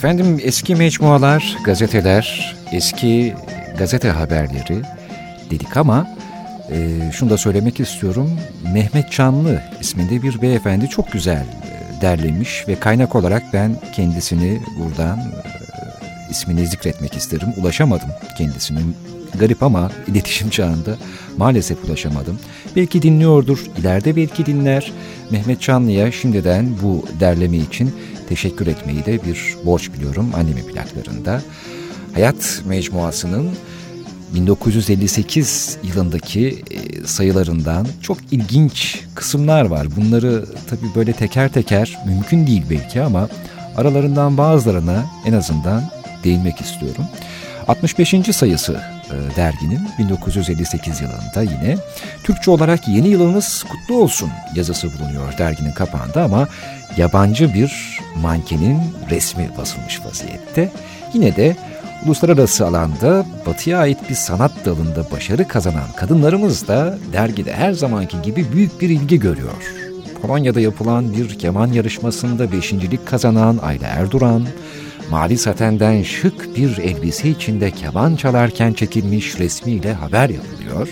Efendim eski mecmualar, gazeteler, eski gazete haberleri dedik ama şunu da söylemek istiyorum. Mehmet Canlı isminde bir beyefendi çok güzel derlemiş ve kaynak olarak ben kendisini buradan ismini zikretmek isterim. Ulaşamadım kendisini. Garip ama iletişim çağında maalesef ulaşamadım. Belki dinliyordur, ileride belki dinler. Mehmet Canlı'ya şimdiden bu derleme için teşekkür etmeyi de bir borç biliyorum annemi plaklarında. Hayat Mecmuası'nın 1958 yılındaki sayılarından çok ilginç kısımlar var. Bunları tabii böyle teker teker mümkün değil belki ama aralarından bazılarına en azından değinmek istiyorum. 65. sayısı derginin 1958 yılında yine Türkçe olarak yeni yılınız kutlu olsun yazısı bulunuyor derginin kapağında ama yabancı bir mankenin resmi basılmış vaziyette. Yine de uluslararası alanda batıya ait bir sanat dalında başarı kazanan kadınlarımız da dergide her zamanki gibi büyük bir ilgi görüyor. Polonya'da yapılan bir keman yarışmasında 5.lik kazanan Ayla Erduran, mavi satenden şık bir elbise içinde keman çalarken çekilmiş resmiyle haber yapılıyor.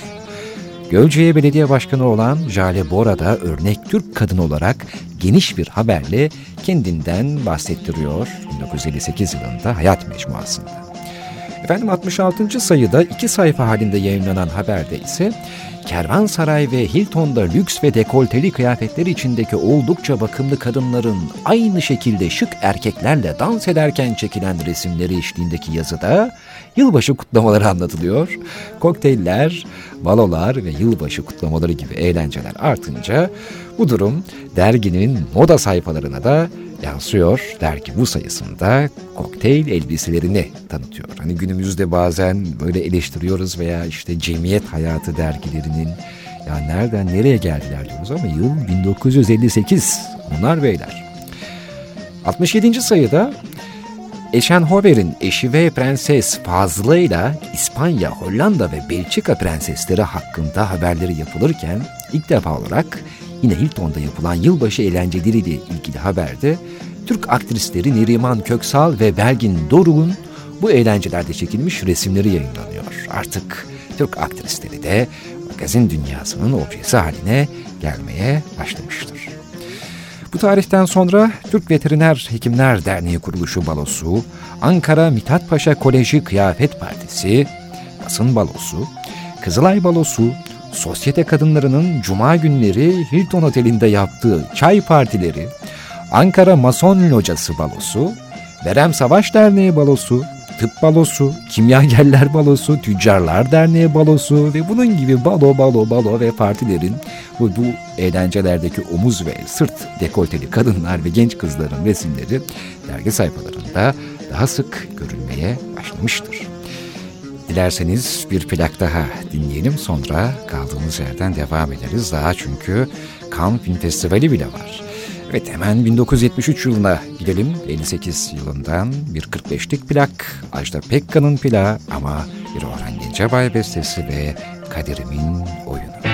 Gölcük'e belediye başkanı olan Jale Bora da örnek Türk kadın olarak geniş bir haberle kendinden bahsettiriyor 1958 yılında Hayat Mecmuası'nda. Efendim 66. sayıda 2 sayfa halinde yayınlanan haberde ise Kervansaray ve Hilton'da lüks ve dekolteli kıyafetler içindeki oldukça bakımlı kadınların aynı şekilde şık erkeklerle dans ederken çekilen resimleri eşliğindeki yazıda yılbaşı kutlamaları anlatılıyor. Kokteyller, balolar ve yılbaşı kutlamaları gibi eğlenceler artınca bu durum derginin moda sayfalarına da yansıyor. Dergi bu sayısında kokteyl elbiselerini tanıtıyor. Hani günümüzde bazen böyle eleştiriyoruz veya işte cemiyet hayatı dergilerinin ya nereden nereye geldiler diyoruz ama yıl 1958 onlar beyler. 67. sayıda Eisenhower'in eşi ve Prenses Fazla'yla İspanya, Hollanda ve Belçika prensesleri hakkında haberleri yapılırken ilk defa olarak yine Hilton'da yapılan yılbaşı eğlenceleriyle ilgili haberde Türk aktrisleri Neriman Köksal ve Belgin Doruk'un bu eğlencelerde çekilmiş resimleri yayınlanıyor. Artık Türk aktrisleri de magazin dünyasının objesi haline gelmeye başlamıştır. Bu tarihten sonra Türk Veteriner Hekimler Derneği kuruluşu balosu, Ankara Mithat Paşa Koleji Kıyafet Partisi, basın balosu, Kızılay balosu, sosyete kadınlarının cuma günleri Hilton Oteli'nde yaptığı çay partileri, Ankara Mason Locası balosu, Verem Savaş Derneği balosu, tıp balosu, kimyagerler balosu, tüccarlar derneği balosu ve bunun gibi balo ve partilerin bu eğlencelerdeki omuz ve sırt dekolteli kadınlar ve genç kızların resimleri dergi sayfalarında daha sık görülmeye başlamıştır. Dilerseniz bir plak daha dinleyelim, sonra kaldığımız yerden devam ederiz. Daha çünkü Cannes Film Festivali bile var. Evet, hemen 1973 yılına gidelim. 58 yılından bir 45'lik plak, Ajda Pekka'nın plağı ama bir Orhan Gencebay bestesi ve Kaderimin Oyunu.